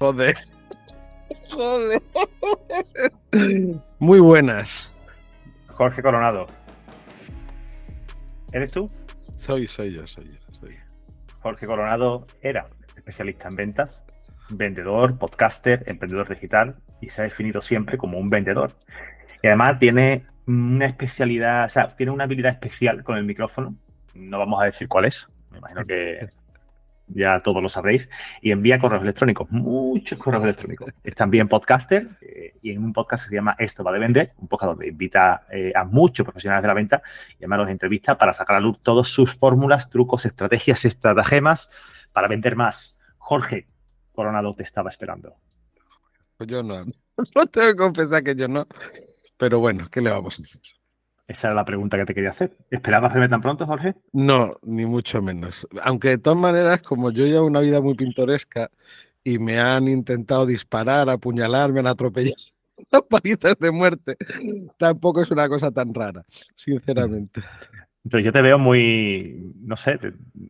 Joder. Joder. Muy buenas. Jorge Coronado. ¿Eres tú? Soy yo. Jorge Coronado era especialista en ventas, vendedor, podcaster, emprendedor digital y se ha definido siempre como un vendedor. Y además tiene una especialidad, o sea, tiene una habilidad especial con el micrófono. No vamos a decir cuál es, me imagino que ya todos lo sabréis. Y envía correos electrónicos, muchos correos electrónicos. Es también podcaster y en un podcast que se llama Esto va de vender, un podcast donde invita a muchos profesionales de la venta y además los entrevista para sacar a luz todas sus fórmulas, trucos, estrategias, estratagemas para vender más. Jorge Coronado te estaba esperando. Pues yo no. No tengo que confesar que yo no. Pero bueno, ¿qué le vamos a decir? Esa era la pregunta que te quería hacer. ¿Esperabas verme tan pronto, Jorge? No, ni mucho menos. Aunque de todas maneras, como yo llevo una vida muy pintoresca y me han intentado disparar, apuñalar, me han atropellado las palizas de muerte, tampoco es una cosa tan rara, sinceramente. Pero yo te veo muy, no sé,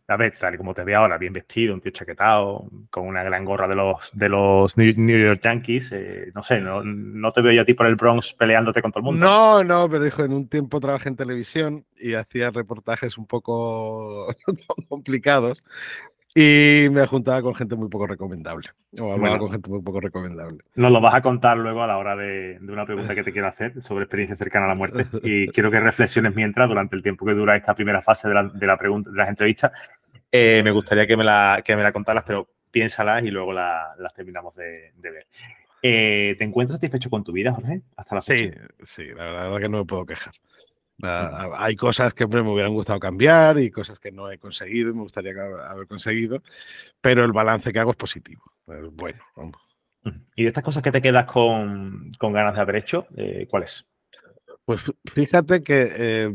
a ver, tal y como te veo ahora, bien vestido, un tío chaquetado, con una gran gorra de los New York Yankees, no sé, no te veo yo a ti por el Bronx peleándote con todo el mundo. No, pero hijo, en un tiempo trabajé en televisión y hacía reportajes un poco complicados y me juntaba con gente muy poco recomendable, o hablaba con gente muy poco recomendable. Nos lo vas a contar luego a la hora de una pregunta que te quiero hacer sobre experiencia cercana a la muerte y quiero que reflexiones mientras, durante el tiempo que dura esta primera fase de la pregunta, de las entrevistas. Me gustaría que me la contaras, pero piénsalas y luego las terminamos de ver. ¿Te encuentras satisfecho con tu vida, Jorge? Hasta la fecha. Sí, la verdad que no me puedo quejar. Hay cosas que me hubieran gustado cambiar y cosas que no he conseguido y me gustaría haber conseguido, pero el balance que hago es positivo. Bueno, vamos. ¿Y de estas cosas que te quedas con ganas de haber hecho, cuál es? Pues fíjate que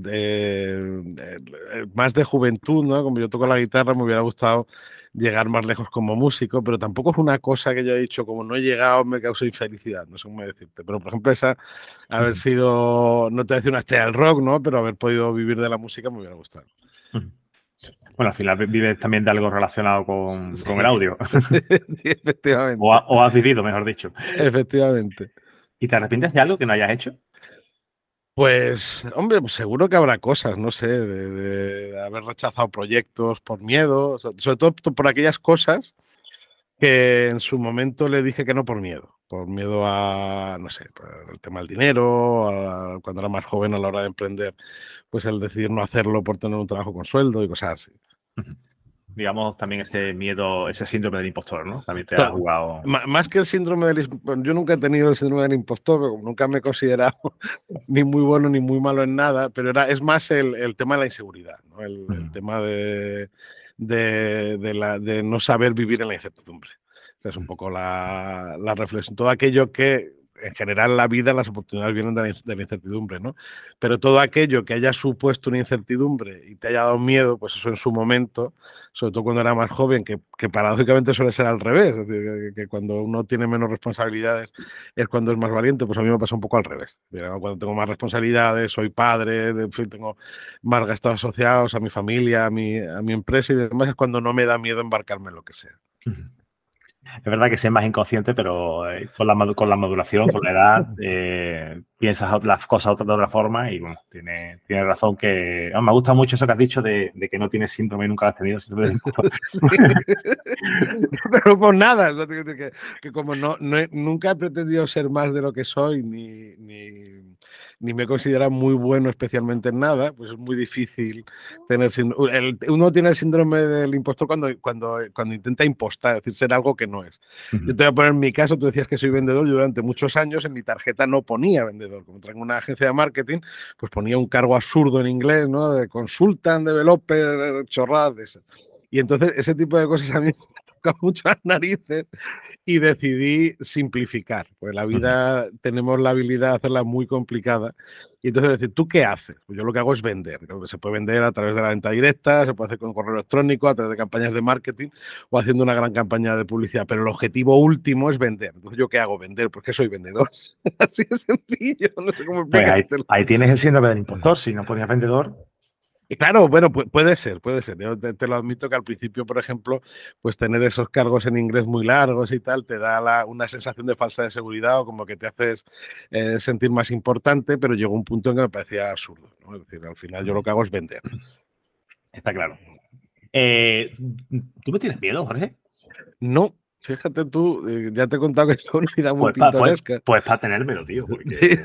más de juventud, ¿no? Como yo toco la guitarra, me hubiera gustado llegar más lejos como músico, pero tampoco es una cosa que yo he dicho, como no he llegado me causa infelicidad, no sé cómo decirte. Pero, por ejemplo, esa, haber sido, no te voy a decir una estrella del rock, ¿no? Pero haber podido vivir de la música me hubiera gustado. Bueno, al final vives también de algo relacionado con el audio. Sí, efectivamente. O has vivido, mejor dicho. Efectivamente. ¿Y te arrepientes de algo que no hayas hecho? Pues, hombre, seguro que habrá cosas, no sé, de haber rechazado proyectos por miedo, sobre todo por aquellas cosas que en su momento le dije que no por miedo a, no sé, el tema del dinero, cuando era más joven a la hora de emprender, pues el decidir no hacerlo por tener un trabajo con sueldo y cosas así. Uh-huh. Digamos, también ese miedo, ese síndrome del impostor, ¿no? También te ha jugado. Más que el síndrome del impostor, yo nunca he tenido el síndrome del impostor, porque nunca me he considerado ni muy bueno ni muy malo en nada, pero es más el tema de la inseguridad, ¿no? El tema de no saber vivir en la incertidumbre. O sea, es un poco la reflexión. Todo aquello que, en general, la vida, las oportunidades vienen de la incertidumbre, ¿no? Pero todo aquello que haya supuesto una incertidumbre y te haya dado miedo, pues eso en su momento, sobre todo cuando era más joven, que paradójicamente suele ser al revés, es decir, que cuando uno tiene menos responsabilidades es cuando es más valiente, pues a mí me pasa un poco al revés. Cuando tengo más responsabilidades, soy padre, en fin, tengo más gastos asociados a mi familia, a mi empresa y demás, es cuando no me da miedo embarcarme en lo que sea. Es verdad que sé más inconsciente, pero con la maduración, con la edad, piensas las cosas de otra forma y, bueno, tiene razón que... Oh, me gusta mucho eso que has dicho de que no tienes síndrome, nunca lo has tenido. Pero por nada, ¿no? Que como nunca he pretendido ser más de lo que soy, ni me he considerado muy bueno especialmente en nada, pues es muy difícil tener... Uno tiene el síndrome del impostor cuando intenta impostar, es decir, ser algo que no es. Uh-huh. Yo te voy a poner en mi caso, tú decías que soy vendedor, yo durante muchos años en mi tarjeta no ponía vendedor. Como traigo una agencia de marketing, pues ponía un cargo absurdo en inglés, ¿no? De consultant, developer, chorradas de esas. Y entonces ese tipo de cosas a mí me toca mucho las narices y decidí simplificar. Pues la vida, tenemos la habilidad de hacerla muy complicada. Y entonces decir, ¿tú qué haces? Pues yo lo que hago es vender. Se puede vender a través de la venta directa, se puede hacer con correo electrónico, a través de campañas de marketing o haciendo una gran campaña de publicidad. Pero el objetivo último es vender. Entonces, ¿yo qué hago? Vender, porque soy vendedor. Así de sencillo, no sé cómo explicártelo. Pues ahí tienes el síndrome del impostor. Si no ponías vendedor... Claro, bueno, puede ser. Yo te lo admito que al principio, por ejemplo, pues tener esos cargos en inglés muy largos y tal, te da una sensación de falsa de seguridad o como que te haces sentir más importante, pero llegó un punto en que me parecía absurdo, ¿no? Es decir, al final yo lo que hago es vender. Está claro. ¿Tú me tienes miedo, Jorge? No. Fíjate tú, ya te he contado que es una vida muy pintoresca. Pues para tenérmelo, tío. Porque...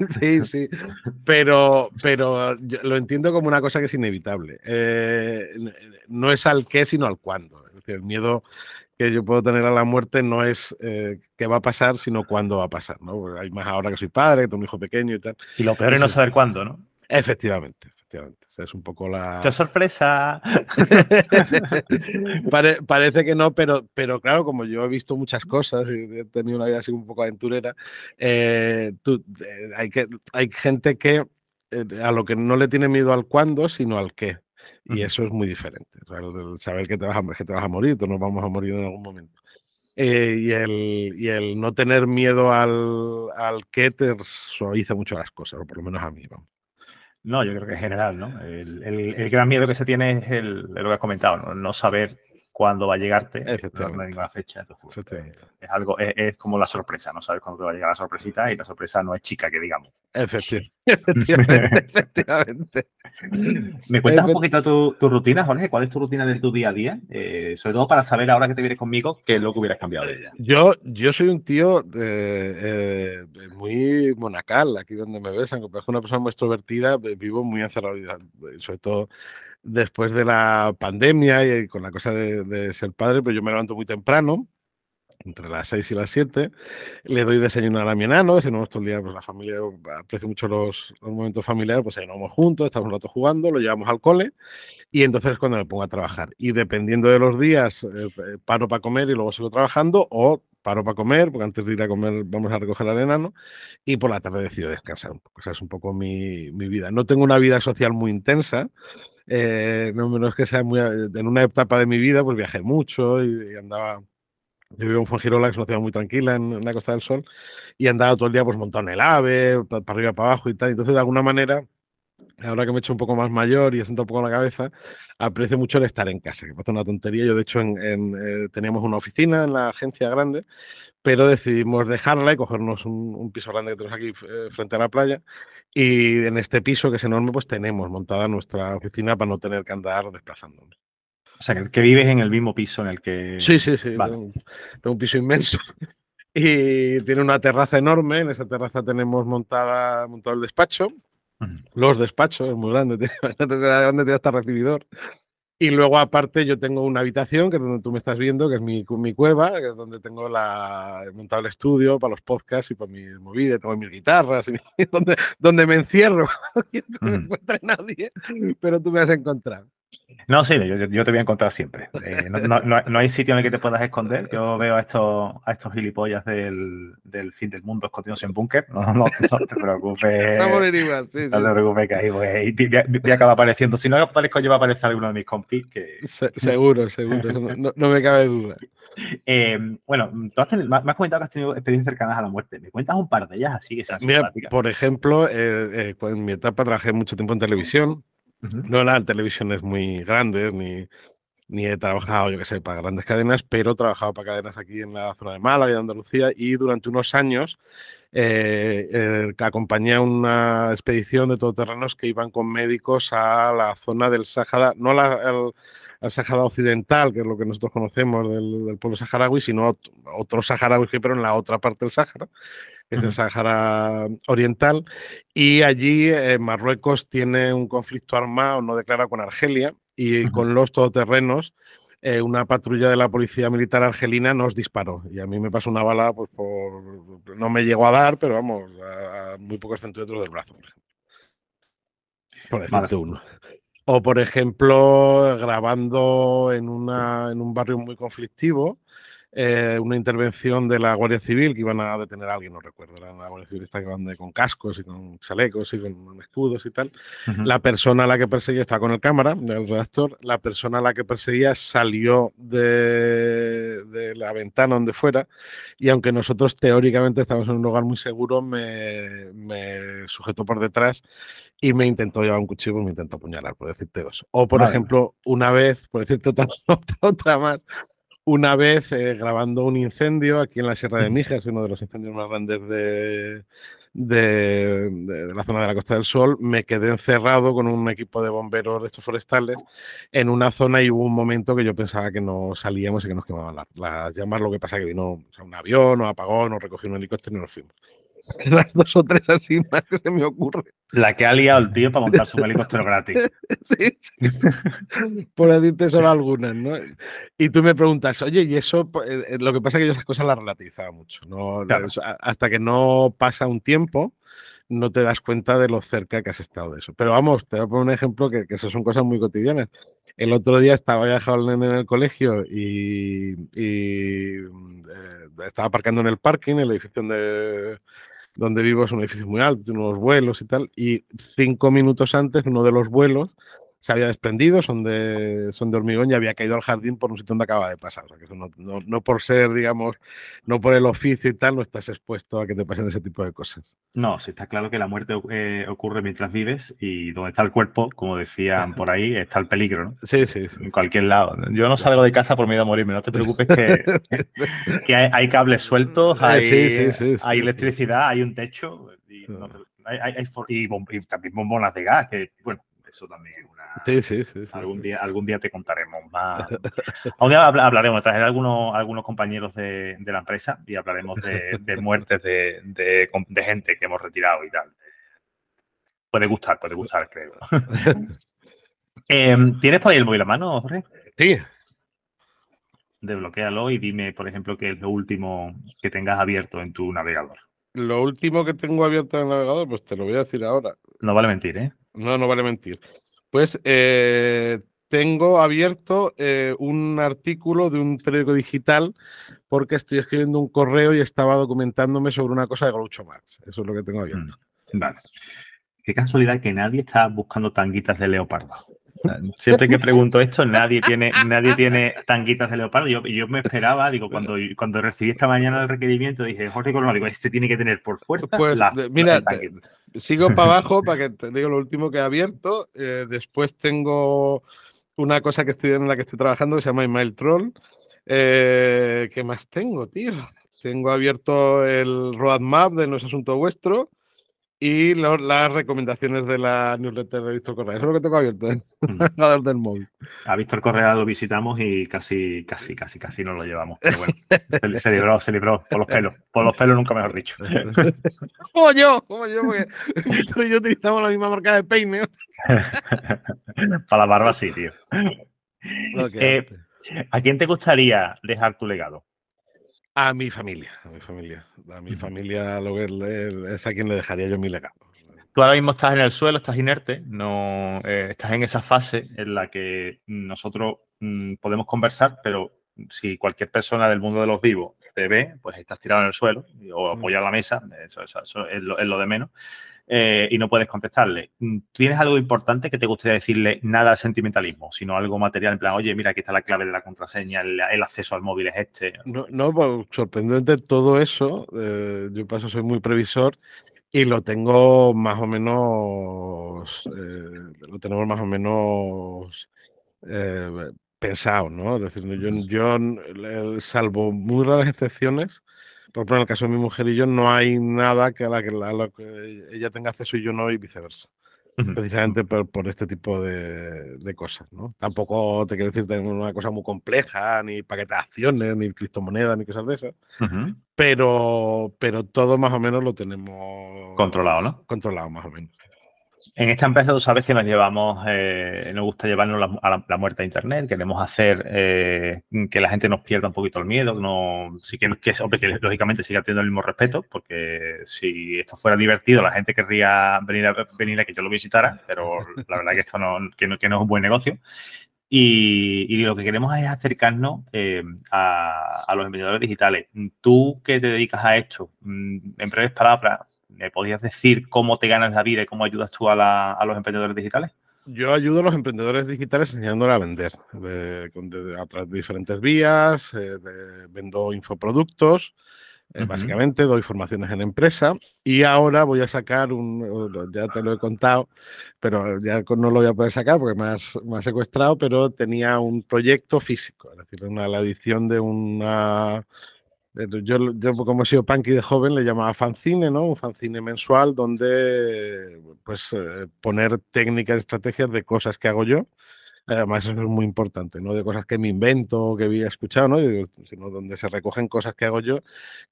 sí. Pero yo lo entiendo como una cosa que es inevitable. No es al qué, sino al cuándo. Es decir, el miedo que yo puedo tener a la muerte no es qué va a pasar, sino cuándo va a pasar, ¿no? Porque hay más ahora que soy padre, que tengo un hijo pequeño y tal. Y lo peor es no saber cuándo, ¿no? Efectivamente. O sea, es un poco la... ¡Qué sorpresa! Parece que no, pero claro, como yo he visto muchas cosas y he tenido una vida así un poco aventurera, hay gente que a lo que no le tiene miedo al cuándo, sino al qué. Y eso es muy diferente. O sea, el saber que te vas a morir, todos nos vamos a morir en algún momento. Y el no tener miedo al qué te suaviza mucho las cosas, o por lo menos a mí, vamos. No, yo creo que en general, ¿no? El gran miedo que se tiene es lo que has comentado, ¿no? No saber cuándo va a llegarte, no hay ninguna fecha. Es como la sorpresa, no sabes cuándo te va a llegar la sorpresita y la sorpresa no es chica, que digamos. Efectivamente. ¿Me cuentas un poquito tu rutina, Jorge? ¿Cuál es tu rutina de tu día a día? Sobre todo para saber ahora que te vienes conmigo qué es lo que hubieras cambiado de ella. Yo soy un tío muy monacal, aquí donde me ves, aunque parezco una persona muy extrovertida, vivo muy encerrado, sobre todo después de la pandemia y con la cosa de ser padre, pero yo me levanto muy temprano, entre las 6 y las 7, le doy desayunar a mi enano, desayunamos todo el día, pues la familia, aprecio mucho los momentos familiares, pues desayunamos juntos, estamos un rato jugando, lo llevamos al cole y entonces es cuando me pongo a trabajar. Y dependiendo de los días, paro para comer y luego sigo trabajando o paro para comer, porque antes de ir a comer vamos a recoger al enano y por la tarde decido descansar un poco. Esa es un poco mi vida. No tengo una vida social muy intensa, no es que sea muy... En una etapa de mi vida pues viajé mucho y andaba... Yo vivo en Fuengirola, que es una ciudad muy tranquila en la Costa del Sol, y andaba todo el día pues montado en el AVE, para arriba, para abajo y tal. Entonces, de alguna manera, ahora que me he hecho un poco más mayor y he sentado un poco en la cabeza, aprecio mucho el estar en casa, que parece una tontería. Yo, de hecho, teníamos una oficina en la agencia grande, pero decidimos dejarla y cogernos un piso grande que tenemos aquí frente a la playa. Y en este piso, que es enorme, pues tenemos montada nuestra oficina para no tener que andar desplazándonos. O sea, que vives en el mismo piso en el que... Sí. Vale. Tengo un piso inmenso y tiene una terraza enorme. En esa terraza tenemos montado el despacho. Los despachos, es muy grande. Tiene hasta recibidor. Y luego, aparte, yo tengo una habitación, que es donde tú me estás viendo, que es mi cueva, que es donde tengo montado el estudio para los podcasts y para mis movidas, tengo mis guitarras, y donde me encierro. No me encuentra nadie, pero tú me has encontrado. No, sí, yo te voy a encontrar siempre. No hay sitio en el que te puedas esconder. Yo veo a estos gilipollas del fin del mundo escondidos en búnker. No te preocupes. Sí. No te preocupes que ahí voy a acabar apareciendo. Si no aparezco yo, va a aparecer alguno de mis compis. Que... Seguro. No me cabe duda. Bueno, me has comentado que has tenido experiencias cercanas a la muerte. ¿Me cuentas un par de ellas así? Que sean simpáticas. Por ejemplo, en mi etapa trabajé mucho tiempo en televisión. No eran televisiones muy grandes, ni he trabajado, yo que sé, para grandes cadenas, pero he trabajado para cadenas aquí en la zona de Málaga y de Andalucía, y durante unos años acompañé a una expedición de todoterrenos que iban con médicos a la zona del Sáhara, no al Sáhara Occidental, que es lo que nosotros conocemos del pueblo saharaui, sino otro saharaui, pero en la otra parte del Sáhara, que es el Sáhara Oriental, y allí Marruecos tiene un conflicto armado no declarado con Argelia y con los todoterrenos. Una patrulla de la policía militar argelina nos disparó y a mí me pasó una bala, pues no me llegó a dar, pero vamos, a muy pocos centímetros del brazo, por ejemplo. Por decirte uno. O, por ejemplo, grabando en un barrio muy conflictivo, una intervención de la Guardia Civil, que iban a detener a alguien, no recuerdo, era una Guardia Civil que van con cascos y con chalecos y con escudos y tal. La persona a la que perseguía, estaba con el cámara del redactor, la persona a la que perseguía salió de la ventana donde fuera, y aunque nosotros teóricamente estábamos en un lugar muy seguro, me sujetó por detrás y me intentó llevar un cuchillo y me intentó apuñalar, por decirte dos. O, por ejemplo, una vez, por decirte otra más, una vez grabando un incendio aquí en la Sierra de Mijas, uno de los incendios más grandes de la zona de la Costa del Sol, me quedé encerrado con un equipo de bomberos de estos forestales en una zona, y hubo un momento que yo pensaba que no salíamos y que nos quemaban las llamas. Lo que pasa es que vino un avión, nos apagó, nos recogió un helicóptero y nos fuimos. Las dos o tres así más que se me ocurre. La que ha liado el tío para montar su helicóptero gratis. Sí. Por decirte solo algunas, ¿no? Y tú me preguntas, oye, y eso, lo que pasa es que yo esas cosas las relativizaba mucho, ¿no? Claro. Hasta que no pasa un tiempo, no te das cuenta de lo cerca que has estado de eso. Pero vamos, te voy a poner un ejemplo que eso son cosas muy cotidianas. El otro día estaba viajando en el colegio y estaba aparcando en el parking, el edificio donde vivo es un edificio muy alto, tiene unos vuelos y tal, y 5 minutos antes uno de los vuelos se había desprendido, son de hormigón, y había caído al jardín por un sitio donde acaba de pasar. O sea, que eso no por ser, digamos, no por el oficio y tal, no estás expuesto a que te pasen ese tipo de cosas. No, sí, está claro que la muerte ocurre mientras vives, y donde está el cuerpo, como decían por ahí, está el peligro, ¿no? Sí, sí, sí. En cualquier lado. Yo no salgo de casa por miedo a morirme, no te preocupes que hay cables sueltos, hay electricidad, hay un techo, y también bombonas de gas, que, bueno, eso también es una... Sí. Algún día te contaremos más. Un día hablaremos, traeré algunos compañeros de la empresa y hablaremos de muertes de gente que hemos retirado y tal. Puede gustar, creo. ¿Tienes por ahí el móvil a mano, Jorge? Sí. Desbloquéalo y dime, por ejemplo, qué es lo último que tengas abierto en tu navegador. Lo último que tengo abierto en el navegador, pues te lo voy a decir ahora. No vale mentir, ¿eh? No vale mentir. Pues tengo abierto un artículo de un periódico digital porque estoy escribiendo un correo y estaba documentándome sobre una cosa de Groucho Marx. Eso es lo que tengo abierto. Vale. Qué casualidad que nadie está buscando tanguitas de leopardo. Siempre que pregunto esto, nadie tiene tanguitas de leopardo. Yo me esperaba, digo, cuando recibí esta mañana el requerimiento, dije, Jorge Coronado, digo, este tiene que tener por fuerza. Pues mira, sigo para abajo para que te digo lo último que he abierto. Después tengo una cosa en la que estoy trabajando que se llama Email Troll. ¿Qué más tengo, tío? Tengo abierto el roadmap de No es asunto vuestro. Y las recomendaciones de la newsletter de Víctor Correa. Eso es lo que tengo abierto, ¿eh? Del móvil. A Víctor Correa lo visitamos y casi no lo llevamos. Pero bueno, se libró. Por los pelos nunca mejor dicho. Como yo, porque Víctor y yo utilizamos la misma marca de peine. Para la barba sí, tío. Okay. ¿A quién te gustaría dejar tu legado? A mi familia es a quien le dejaría yo mi legado. Tú ahora mismo estás en el suelo, estás inerte, no estás en esa fase en la que nosotros podemos conversar, pero si cualquier persona del mundo de los vivos te ve, pues estás tirado en el suelo o apoyado a la mesa, eso es lo de menos, y no puedes contestarle. ¿Tienes algo importante que te gustaría decirle? Nada al sentimentalismo, sino algo material, en plan, oye, mira, aquí está la clave de la contraseña, el acceso al móvil es este. No, pues, sorprendente todo eso. Yo paso, soy muy previsor y lo tenemos más o menos pensado, ¿no? Es decir, yo salvo muy raras excepciones, por ejemplo, en el caso de mi mujer y yo, no hay nada a la que ella tenga acceso y yo no, y viceversa. Precisamente por este tipo de cosas, ¿no? Tampoco te quiero decir una cosa muy compleja, ni paquetaciones, ni criptomonedas, ni cosas de esas, pero todo más o menos lo tenemos... Controlado, ¿no? Controlado, más o menos. En esta empresa tú sabes que nos gusta llevarnos a la muerte a internet, queremos hacer que la gente nos pierda un poquito el miedo, que lógicamente siga teniendo el mismo respeto, porque si esto fuera divertido la gente querría venir a que yo lo visitara, pero la verdad que esto no es un buen negocio. Y lo que queremos es acercarnos a los emprendedores digitales. Tú que te dedicas a esto, en breves palabras, ¿me podrías decir cómo te ganas la vida y cómo ayudas tú a los emprendedores digitales? Yo ayudo a los emprendedores digitales enseñándoles a vender a través de diferentes vías, vendo infoproductos, básicamente doy formaciones en empresa y ahora voy a sacar un, ya te lo he contado, pero ya no lo voy a poder sacar porque me has secuestrado, pero tenía un proyecto físico, es decir, la edición de una... Yo, como he sido punky de joven, le llamaba fanzine, ¿no? Un fanzine mensual donde pues poner técnicas, estrategias de cosas que hago yo. Además, eso es muy importante, no de cosas que me invento, que había escuchado, ¿no? Sino donde se recogen cosas que hago yo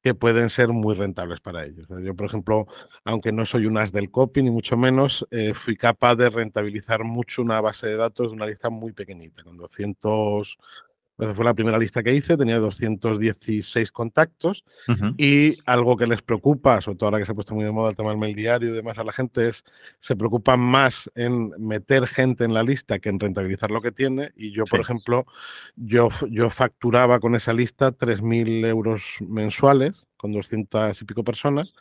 que pueden ser muy rentables para ellos. Yo, por ejemplo, aunque no soy un as del copy, ni mucho menos, fui capaz de rentabilizar mucho una base de datos de una lista muy pequeñita, con 200... Fue la primera lista que hice, tenía 216 contactos y algo que les preocupa, sobre todo ahora que se ha puesto muy de moda el tema del mail diario y demás a la gente, es se preocupan más en meter gente en la lista que en rentabilizar lo que tiene. Y yo, por ejemplo, yo facturaba con esa lista 3.000 euros mensuales con 200 y pico personas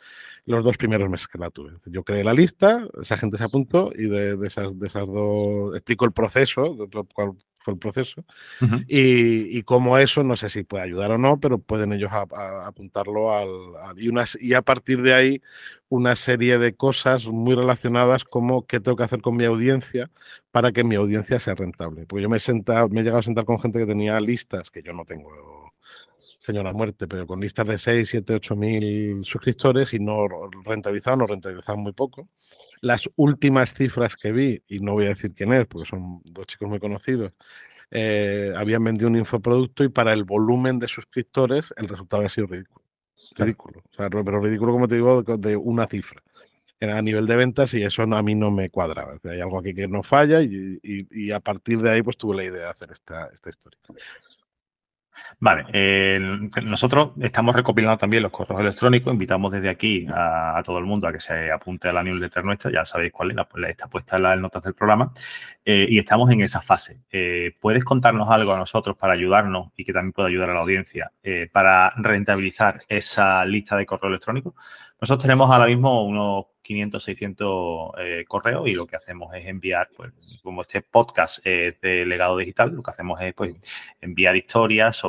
los dos primeros meses que la tuve. Yo creé la lista, esa gente se apuntó y de esas dos... Explico el proceso, cuál fue el proceso, y como eso, no sé si puede ayudar o no, pero pueden ellos apuntarlo y a partir de ahí una serie de cosas muy relacionadas como qué tengo que hacer con mi audiencia para que mi audiencia sea rentable. Porque yo me he llegado a sentar con gente que tenía listas que yo no tengo... Señora Muerte, pero con listas de 6, 7, 8 mil suscriptores y no rentabilizaban muy poco. Las últimas cifras que vi, y no voy a decir quién es, porque son dos chicos muy conocidos, habían vendido un infoproducto y para el volumen de suscriptores el resultado había sido ridículo. Ridículo. O sea, pero ridículo, como te digo, de una cifra. A nivel de ventas, y eso a mí no me cuadraba. O sea, hay algo aquí que no falla y a partir de ahí pues tuve la idea de hacer esta historia. Vale, nosotros estamos recopilando también los correos electrónicos, invitamos desde aquí a todo el mundo a que se apunte a la newsletter nuestra, ya sabéis cuál es, está puesta en las notas del programa, y estamos en esa fase. ¿Puedes contarnos algo a nosotros para ayudarnos y que también pueda ayudar a la audiencia para rentabilizar esa lista de correos electrónicos? Nosotros tenemos ahora mismo unos 500, 600 correos y lo que hacemos es enviar, pues, como este podcast de Legado Digital, lo que hacemos es pues enviar historias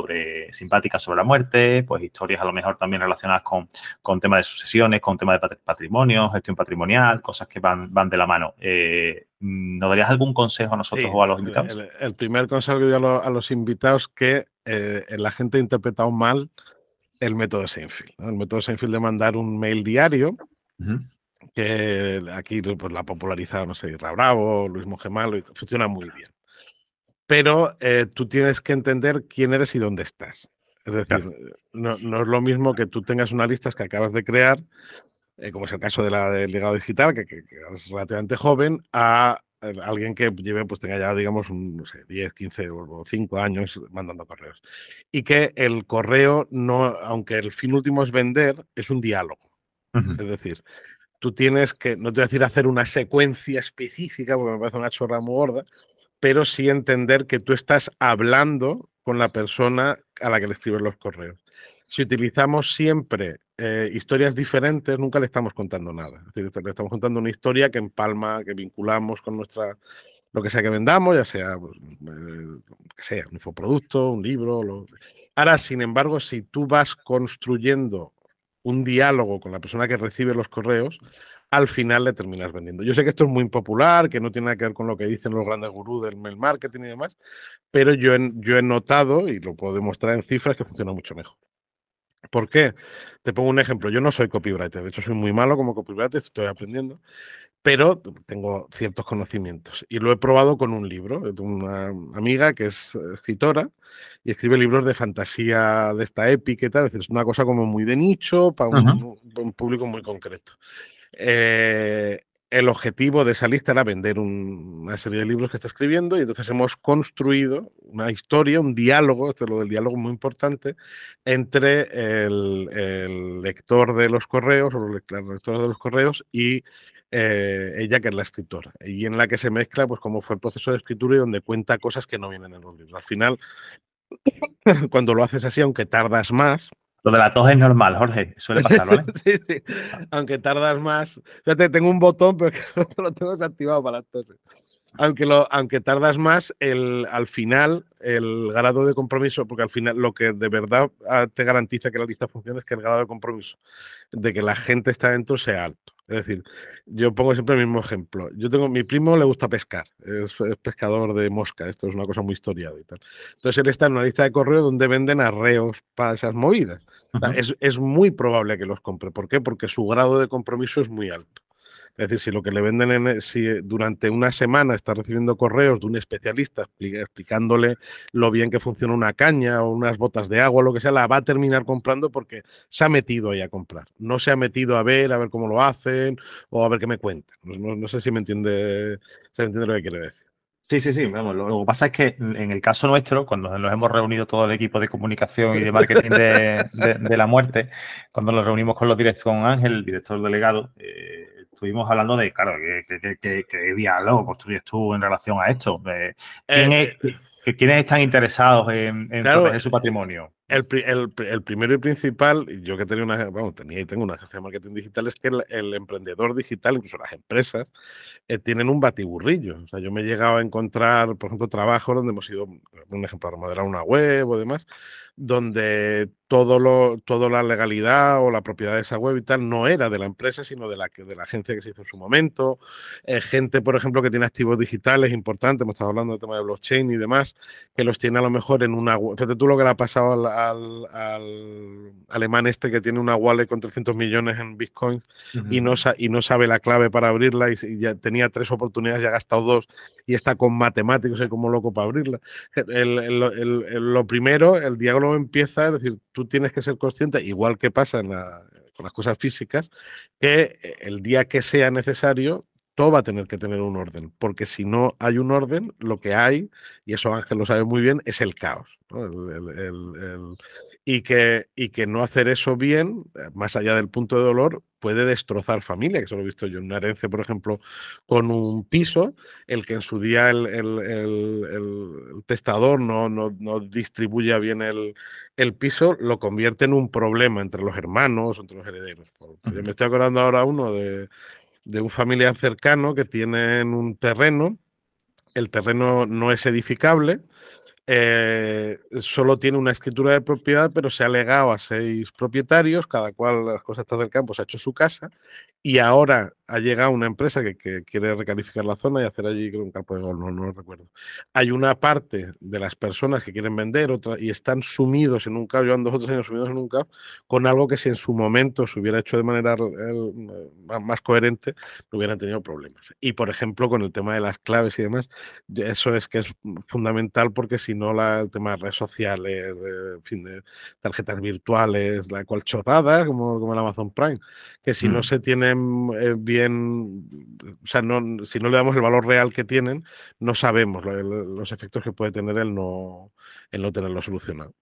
simpáticas sobre la muerte, pues historias a lo mejor también relacionadas con temas de sucesiones, con temas de patrimonio, gestión patrimonial, cosas que van de la mano. ¿Nos darías algún consejo a nosotros o a los invitados? El primer consejo que doy a los invitados es que la gente ha interpretado mal el método Seinfeld, ¿no? El método Seinfeld de mandar un mail diario, que aquí pues la ha popularizado, no sé, Raúl Bravo, Luis Mongemalo, y funciona muy bien. Pero tú tienes que entender quién eres y dónde estás. Es decir, claro, no es lo mismo que tú tengas una lista que acabas de crear, como es el caso de la del Legado Digital, que es relativamente joven, a alguien que lleve, pues tenga ya, digamos, no sé, 10, 15 o 5 años mandando correos. Y que el correo, no, aunque el fin último es vender, es un diálogo. Es decir, tú tienes que, no te voy a decir hacer una secuencia específica, porque me parece una chorra muy gorda, pero sí entender que tú estás hablando con la persona a la que le escribes los correos. Si utilizamos siempre historias diferentes, nunca le estamos contando nada. Es decir, le estamos contando una historia que empalma, que vinculamos con lo que sea que vendamos, ya sea, pues, un infoproducto, un libro. Ahora, sin embargo, si tú vas construyendo un diálogo con la persona que recibe los correos, al final le terminas vendiendo. Yo sé que esto es muy impopular, que no tiene nada que ver con lo que dicen los grandes gurús del mail marketing y demás, pero yo he notado, y lo puedo demostrar en cifras, que funciona mucho mejor. ¿Por qué? Te pongo un ejemplo. Yo no soy copywriter, de hecho soy muy malo como copywriter, estoy aprendiendo, pero tengo ciertos conocimientos y lo he probado con un libro de una amiga que es escritora y escribe libros de fantasía de esta épica y tal. Es decir, es una cosa como muy de nicho para un público muy concreto. El objetivo de esa lista era vender una serie de libros que está escribiendo y entonces hemos construido una historia, un diálogo, esto es lo del diálogo muy importante, entre el lector de los correos y ella, que es la escritora, y en la que se mezcla pues cómo fue el proceso de escritura y donde cuenta cosas que no vienen en los libros. Al final, cuando lo haces así, aunque tardas más... Lo de la tos es normal, Jorge, suele pasar, ¿vale? Sí, sí, aunque tardas más... Fíjate, tengo un botón, pero que lo tengo desactivado para las toses. Aunque tardas más, al final, el grado de compromiso, porque al final lo que de verdad te garantiza que la lista funcione es que el grado de compromiso de que la gente está dentro sea alto. Es decir, yo pongo siempre el mismo ejemplo. Yo tengo, mi primo le gusta pescar, es pescador de mosca, esto es una cosa muy historiada y tal. Entonces él está en una lista de correo donde venden arreos para esas movidas. O sea, es muy probable que los compre. ¿Por qué? Porque su grado de compromiso es muy alto. Es decir, si lo que le venden, si durante una semana está recibiendo correos de un especialista explicándole lo bien que funciona una caña o unas botas de agua, lo que sea, la va a terminar comprando porque se ha metido ahí a comprar. No se ha metido a ver cómo lo hacen o a ver qué me cuentan. No sé si me entiende, lo que quiere decir. Sí, sí, sí. Vamos, lo que pasa es que en el caso nuestro, cuando nos hemos reunido todo el equipo de comunicación y de marketing de La Muerte, cuando nos reunimos con los directores, con Ángel, el director delegado, estuvimos hablando de, claro, qué diálogo construyes tú en relación a esto. ¿Quiénes están interesados en claro, proteger su patrimonio? El primero y principal, yo que tenía tengo una agencia de marketing digital, es que el emprendedor digital, incluso las empresas, tienen un batiburrillo. O sea, yo me he llegado a encontrar, por ejemplo, trabajos donde hemos ido, un ejemplo, a remodelar una web o demás, donde toda la legalidad o la propiedad de esa web y tal no era de la empresa, sino de la agencia que se hizo en su momento. Gente, por ejemplo, que tiene activos digitales importantes, hemos estado hablando del tema de blockchain y demás, que los tiene a lo mejor en una web. Fíjate tú lo que le ha pasado al alemán este que tiene una wallet con 300 millones en Bitcoin y no sabe la clave para abrirla y ya tenía 3 oportunidades, ya ha gastado 2 y está con matemáticos y como loco para abrirla. Lo primero, el diálogo empieza, es decir, tú tienes que ser consciente, igual que pasa con las cosas físicas, que el día que sea necesario, todo va a tener que tener un orden, porque si no hay un orden, lo que hay, y eso Ángel lo sabe muy bien, es el caos, ¿no? Y que no hacer eso bien, más allá del punto de dolor, puede destrozar familia, que eso lo he visto yo en una herencia, por ejemplo, con un piso, el que en su día el testador no distribuya bien el piso, lo convierte en un problema entre los hermanos, entre los herederos. Yo me estoy acordando ahora uno de un familiar cercano que tienen un terreno, el terreno no es edificable, solo tiene una escritura de propiedad, pero se ha legado a 6 propietarios, cada cual las cosas están del campo, se ha hecho su casa, y ahora ha llegado una empresa que quiere recalificar la zona y hacer allí, creo, un campo de golf, no lo recuerdo. Hay una parte de las personas que quieren vender otra y están sumidos en un caos, llevan 2 o 3 años sumidos en un caos, con algo que si en su momento se hubiera hecho de manera más coherente, no hubieran tenido problemas. Y, por ejemplo, con el tema de las claves y demás, eso es que es fundamental porque si no, el tema de redes sociales, de tarjetas virtuales, la cual chorrada, como el Amazon Prime, que si no se tienen bien, o sea, si no le damos el valor real que tienen, no sabemos los efectos que puede tener el no tenerlo solucionado.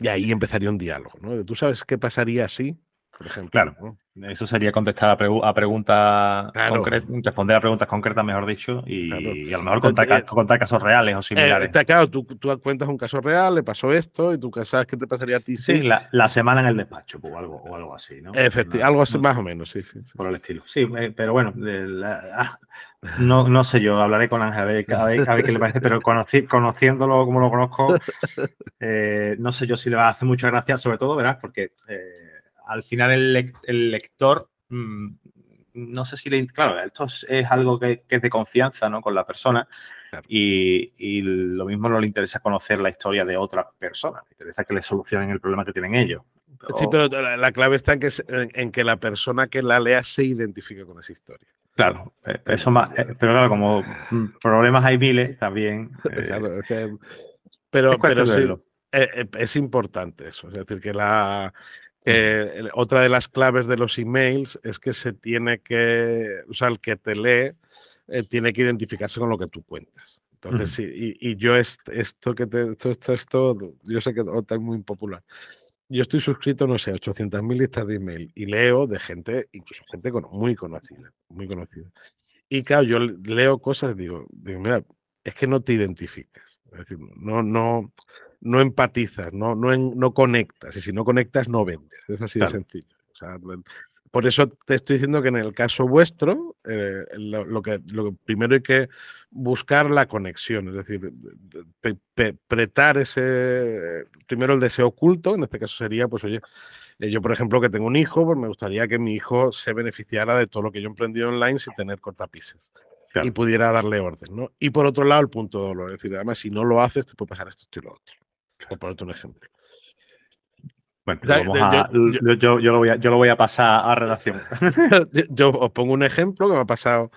Y ahí empezaría un diálogo, ¿no? ¿Tú sabes qué pasaría así? Por ejemplo, claro, ¿no? Eso sería contestar a preguntas, claro, responder a preguntas concretas, mejor dicho, y, claro, y a lo mejor contar casos reales o similares. Claro, tú cuentas un caso real, le pasó esto, y tú sabes qué te pasaría a ti. Sí, la semana en el despacho, pues, o algo así, ¿no? Efectivamente, algo así, más o menos, sí, sí, sí. Por el estilo. Sí, pero bueno, no sé yo, hablaré con Ángel a ver qué le parece, pero conociéndolo como lo conozco, no sé yo si le va a hacer mucha gracia, sobre todo, verás, porque... al final el lector, no sé si le... Claro, esto es algo que es de confianza, ¿no?, con la persona, claro, y lo mismo no le interesa conocer la historia de otra persona, le interesa que le solucionen el problema que tienen ellos. Sí, pero la clave está en que la persona que la lea se identifique con esa historia. Claro, eso más, pero claro, como problemas hay miles también. Claro, pero sí, es importante eso, es decir, que la... otra de las claves de los emails es que se tiene que, o sea, el que te lee tiene que identificarse con lo que tú cuentas. Entonces, yo esto, yo sé que es muy impopular, yo estoy suscrito, no sé, 800.000 listas de email y leo de gente, incluso gente muy conocida, Y claro, yo leo cosas y digo, mira, es que no te identificas, es decir, no empatizas, no conectas, y si no conectas no vendes, es así de sencillo. O sea, por eso te estoy diciendo que en el caso vuestro, lo que primero hay que buscar la conexión, es decir, apretar ese, primero el deseo oculto, en este caso sería, pues oye, yo por ejemplo que tengo un hijo, pues me gustaría que mi hijo se beneficiara de todo lo que yo he emprendido online sin tener cortapices. Claro. Y pudiera darle orden, ¿no? Y por otro lado, el punto de dolor, es decir, además si no lo haces te puede pasar esto y lo otro. Por ponerte un ejemplo. Bueno, yo lo voy a pasar a redacción. Yo os pongo un ejemplo que me ha pasado.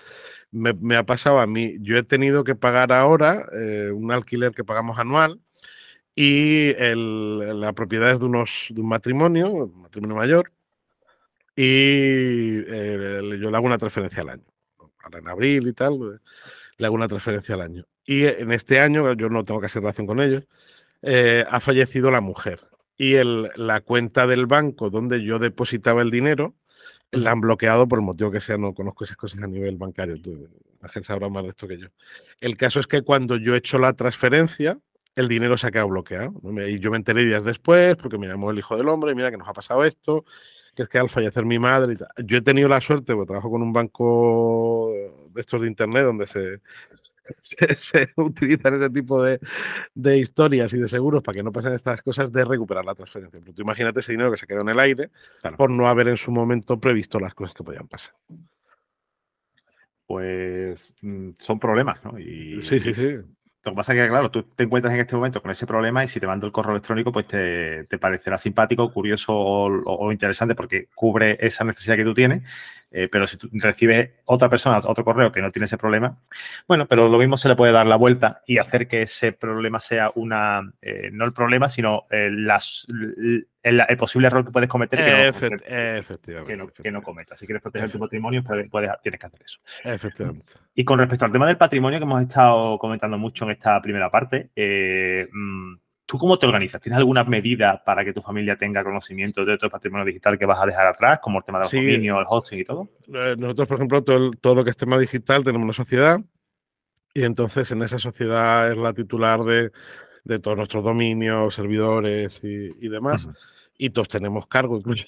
Me ha pasado a mí. Yo he tenido que pagar ahora un alquiler que pagamos anual y la propiedad es de un matrimonio mayor, y yo le hago una transferencia al año. Ahora en abril y tal, le hago una transferencia al año. Y en este año, yo no tengo casi relación con ellos, ha fallecido la mujer. Y la cuenta del banco donde yo depositaba el dinero la han bloqueado por el motivo que sea, no conozco esas cosas a nivel bancario, la gente sabrá más de esto que yo. El caso es que cuando yo he hecho la transferencia, el dinero se ha quedado bloqueado, ¿no? Y yo me enteré días después porque me llamó el hijo del hombre y mira que nos ha pasado esto, que es que al fallecer mi madre y tal. Yo he tenido la suerte, porque trabajo con un banco de estos de internet donde se utilizan ese tipo de historias y de seguros para que no pasen estas cosas, de recuperar la transferencia. Pero tú imagínate ese dinero que se quedó en el aire, claro, por no haber en su momento previsto las cosas que podían pasar. Pues son problemas, ¿no? Y sí. Lo que pasa es que, claro, tú te encuentras en este momento con ese problema y si te mando el correo electrónico, pues te parecerá simpático, curioso o interesante porque cubre esa necesidad que tú tienes, pero si tú recibes otra persona, otro correo que no tiene ese problema, bueno, pero lo mismo se le puede dar la vuelta y hacer que ese problema sea no el problema, sino el posible error que puedes cometer que no cometas. Si quieres proteger tu patrimonio, tienes que hacer eso. Efectivamente. Y con respecto al tema del patrimonio que hemos estado comentando mucho en esta primera parte, ¿tú cómo te organizas? ¿Tienes alguna medida para que tu familia tenga conocimiento de otro patrimonio digital que vas a dejar atrás, como el tema de los dominios, el hosting y todo? Nosotros, por ejemplo, todo lo que es tema digital, tenemos una sociedad y entonces en esa sociedad es la titular de todos nuestros dominios, servidores y demás. Uh-huh. Y todos tenemos cargo, incluso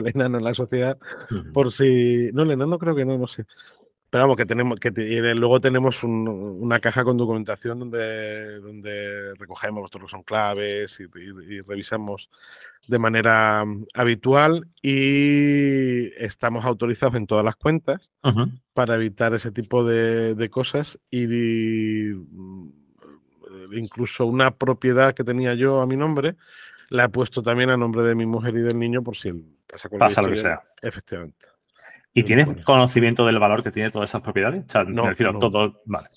el enano en la sociedad, uh-huh, por si... No, el enano creo que no sé. Pero vamos, que tenemos luego tenemos una caja con documentación donde recogemos todo lo que son claves y revisamos de manera habitual y estamos autorizados en todas las cuentas, uh-huh, para evitar ese tipo de cosas. Y incluso una propiedad que tenía yo a mi nombre la he puesto también a nombre de mi mujer y del niño por si pasa lo que sea. Efectivamente. ¿Y tienes conocimiento del valor que tiene todas esas propiedades? O sea, no, me refiero, no. Todo, vale.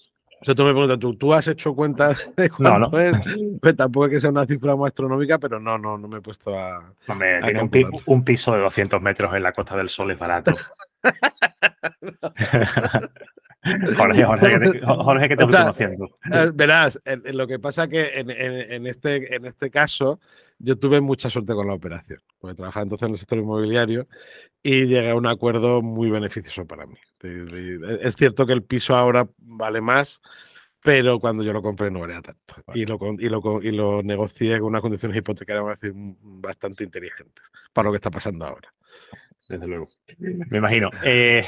O sea, tú me preguntas, ¿tú has hecho cuentas de cuánto es? Pues tampoco es que sea una cifra muy astronómica, pero no me he puesto a... Hombre, tiene un piso de 200 metros en la Costa del Sol, es barato. Jorge, ¿qué te estoy conociendo? Verás, lo que pasa es que en este caso yo tuve mucha suerte con la operación, porque trabajaba entonces en el sector inmobiliario y llegué a un acuerdo muy beneficioso para mí. Es cierto que el piso ahora vale más, pero cuando yo lo compré no valía tanto. Vale. Y lo negocié con unas condiciones hipotecarias bastante inteligentes para lo que está pasando ahora. Desde luego, me imagino. Ya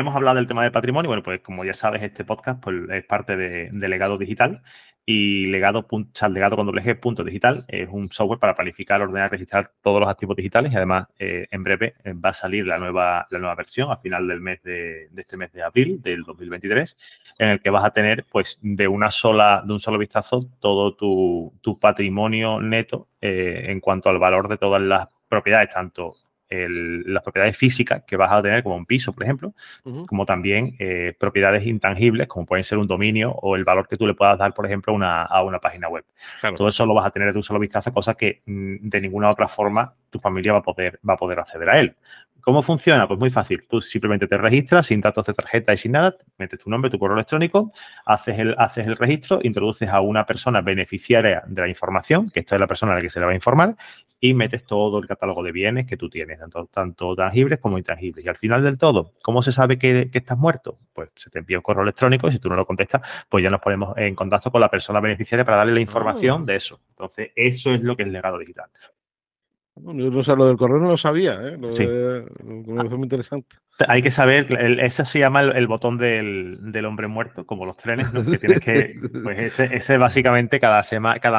hemos hablado del tema de patrimonio. Bueno, pues como ya sabes, este podcast pues, es parte de Legado Digital y legado.digital es un software para planificar, ordenar, registrar todos los activos digitales y además en breve va a salir la nueva versión a final del mes de este mes de abril del 2023, en el que vas a tener pues de un solo vistazo todo tu patrimonio neto en cuanto al valor de todas las propiedades, tanto las propiedades físicas que vas a tener, como un piso, por ejemplo, uh-huh, como también propiedades intangibles, como pueden ser un dominio o el valor que tú le puedas dar, por ejemplo, a una página web. Claro. Todo eso lo vas a tener de un solo vistazo, cosa que de ninguna otra forma tu familia va a poder acceder a él. ¿Cómo funciona? Pues muy fácil. Tú simplemente te registras sin datos de tarjeta y sin nada, metes tu nombre, tu correo electrónico, haces el registro, introduces a una persona beneficiaria de la información, que esta es la persona a la que se le va a informar, y metes todo el catálogo de bienes que tú tienes, tanto tangibles como intangibles. Y al final del todo, ¿cómo se sabe que estás muerto? Pues se te envía un correo electrónico y si tú no lo contestas, pues ya nos ponemos en contacto con la persona beneficiaria para darle la información de eso. Entonces, eso es lo que es legado digital. O sea, lo del correo no lo sabía, ¿eh? Lo muy interesante. Hay que saber, ese se llama el botón del hombre muerto, como los trenes, ¿no? Que tienes que, pues ese básicamente cada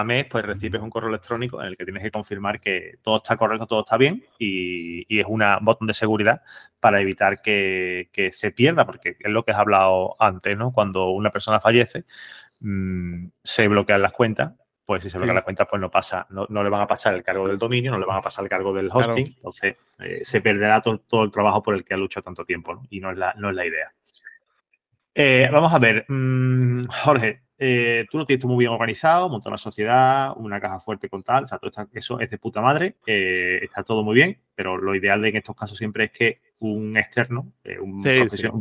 mes pues recibes un correo electrónico en el que tienes que confirmar que todo está correcto, todo está bien y es un botón de seguridad para evitar que se pierda, porque es lo que has hablado antes, ¿no? Cuando una persona fallece, se bloquean las cuentas. Pues si se bloquea la cuenta, pues no le van a pasar el cargo del dominio, no le van a pasar el cargo del hosting. Claro. Entonces, se perderá todo el trabajo por el que ha luchado tanto tiempo, ¿no? Y no es la idea. Vamos a ver, Jorge, tú lo tienes tú muy bien organizado, montar una sociedad, una caja fuerte con tal, o sea, eso es de puta madre, está todo muy bien, pero lo ideal en estos casos siempre es que un externo, un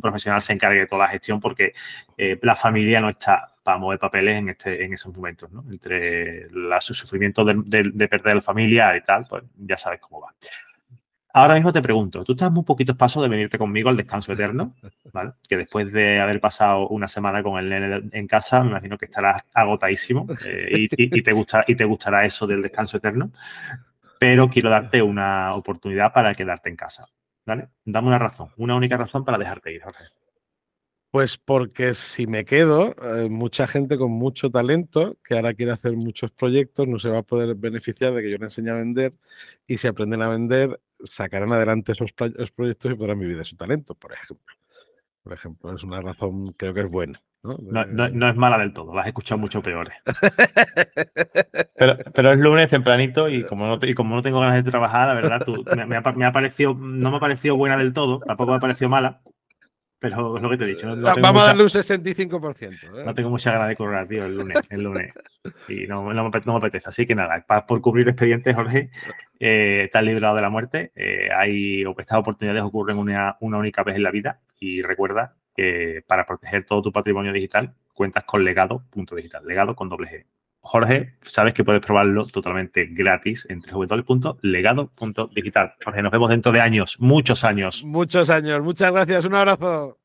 profesional se encargue de toda la gestión porque la familia no está para mover papeles en esos momentos, ¿no? Entre el sufrimiento de perder el familiar y tal, pues ya sabes cómo va. Ahora mismo te pregunto, tú estás muy poquitos pasos de venirte conmigo al descanso eterno, ¿vale? Que después de haber pasado una semana con el nene en casa, me imagino que estarás agotadísimo y te gustará eso del descanso eterno, pero quiero darte una oportunidad para quedarte en casa, ¿vale? Dame una razón, una única razón para dejarte ir, Jorge. Pues porque si me quedo, mucha gente con mucho talento que ahora quiere hacer muchos proyectos no se va a poder beneficiar de que yo le enseñe a vender y si aprenden a vender sacarán adelante esos proyectos y podrán vivir de su talento, por ejemplo. Por ejemplo, es una razón, creo que es buena, ¿no? No es mala del todo, las he escuchado mucho peores. Pero es lunes tempranito y como no tengo ganas de trabajar, la verdad, me ha parecido, no me ha parecido buena del todo, tampoco me ha parecido mala. Pero es lo que te he dicho. Vamos a darle un 65%. No tengo mucha ganas de currar, tío, el lunes. Y no me apetece. Así que nada, por cubrir expedientes, Jorge, estás librado de la muerte. Estas oportunidades ocurren una única vez en la vida. Y recuerda que para proteger todo tu patrimonio digital, cuentas con legado.digital. Legado con doble G. Jorge, sabes que puedes probarlo totalmente gratis en www.legado.digital. Jorge, nos vemos dentro de años, muchos años. Muchas gracias, un abrazo.